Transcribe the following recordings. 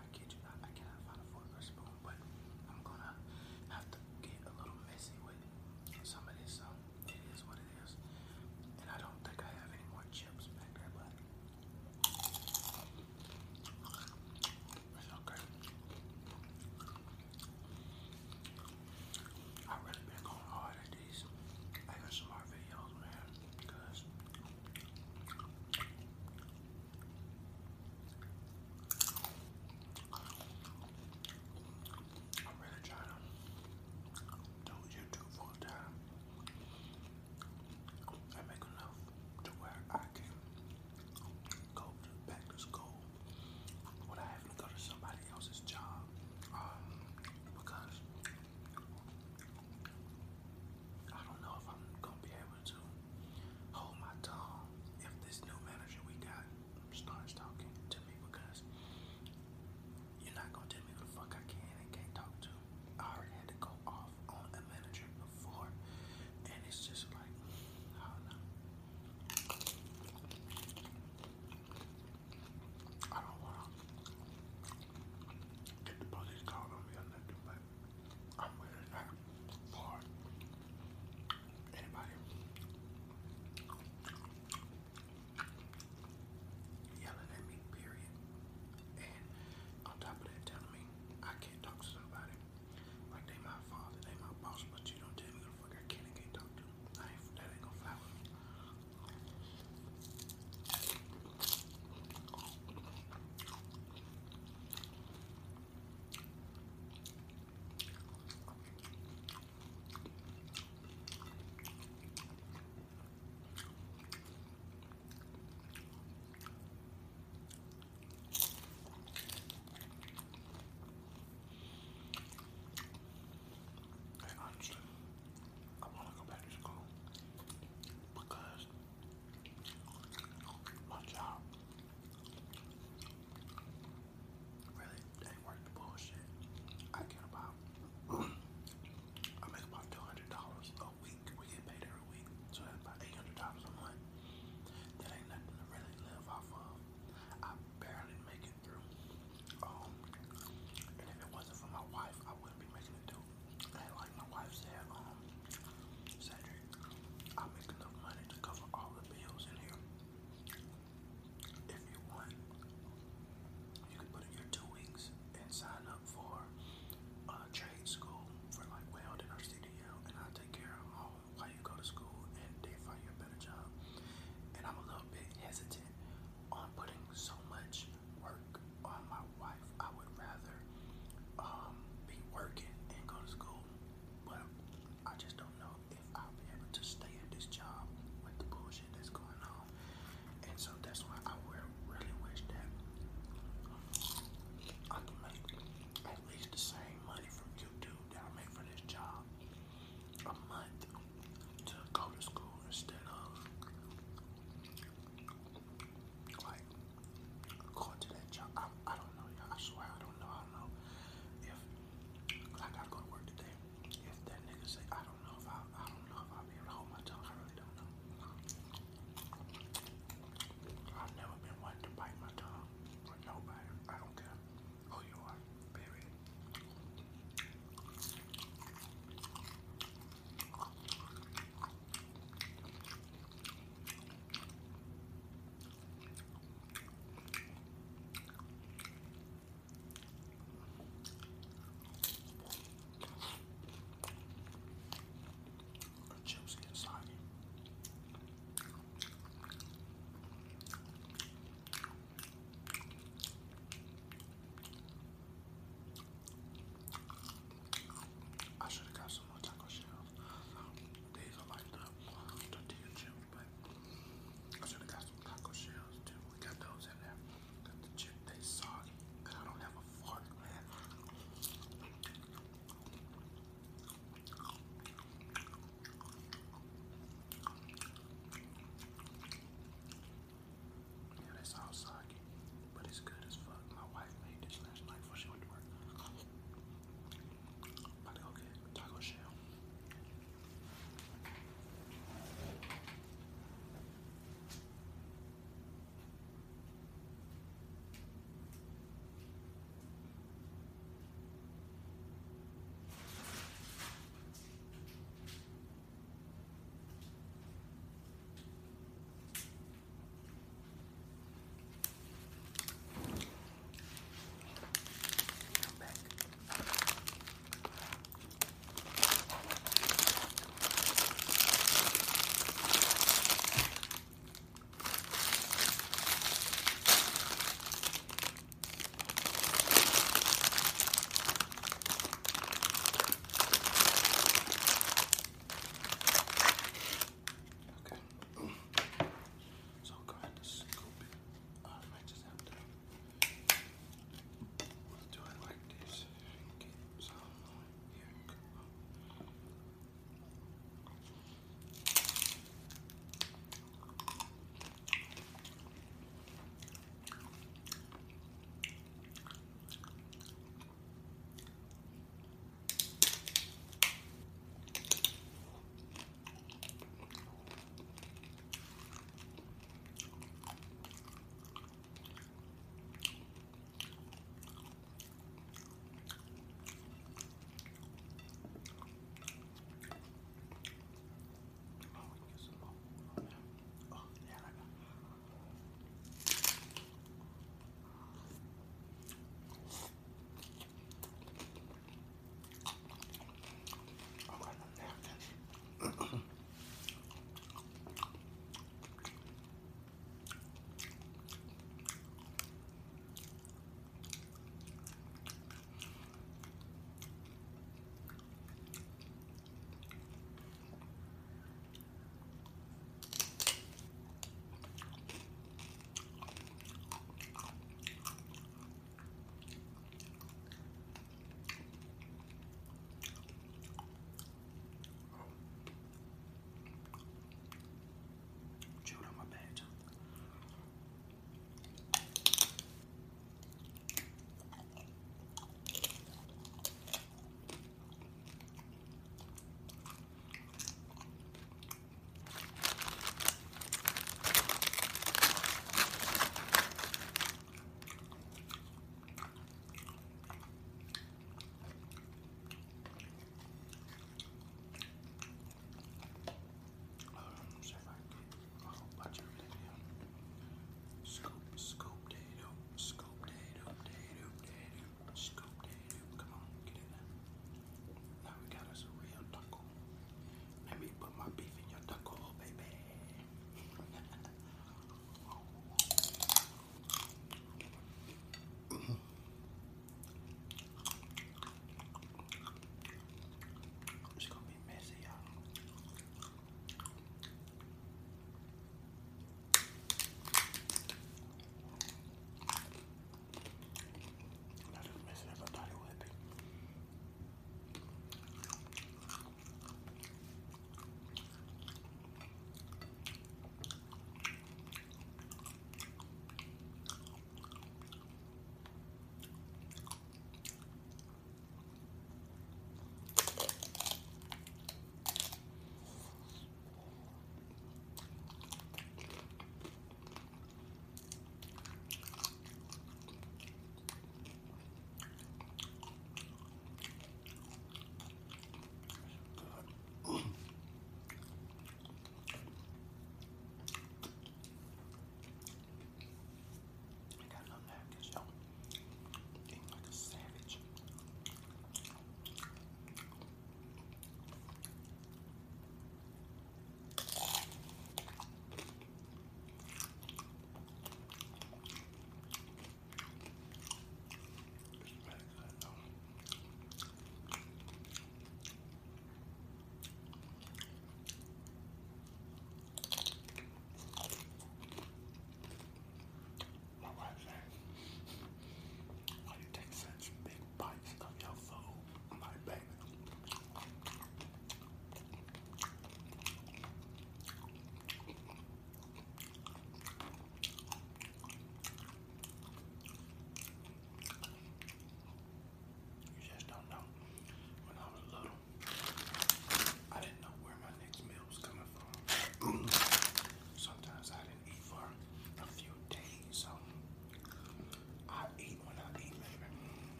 I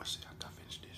What's it? I finished it.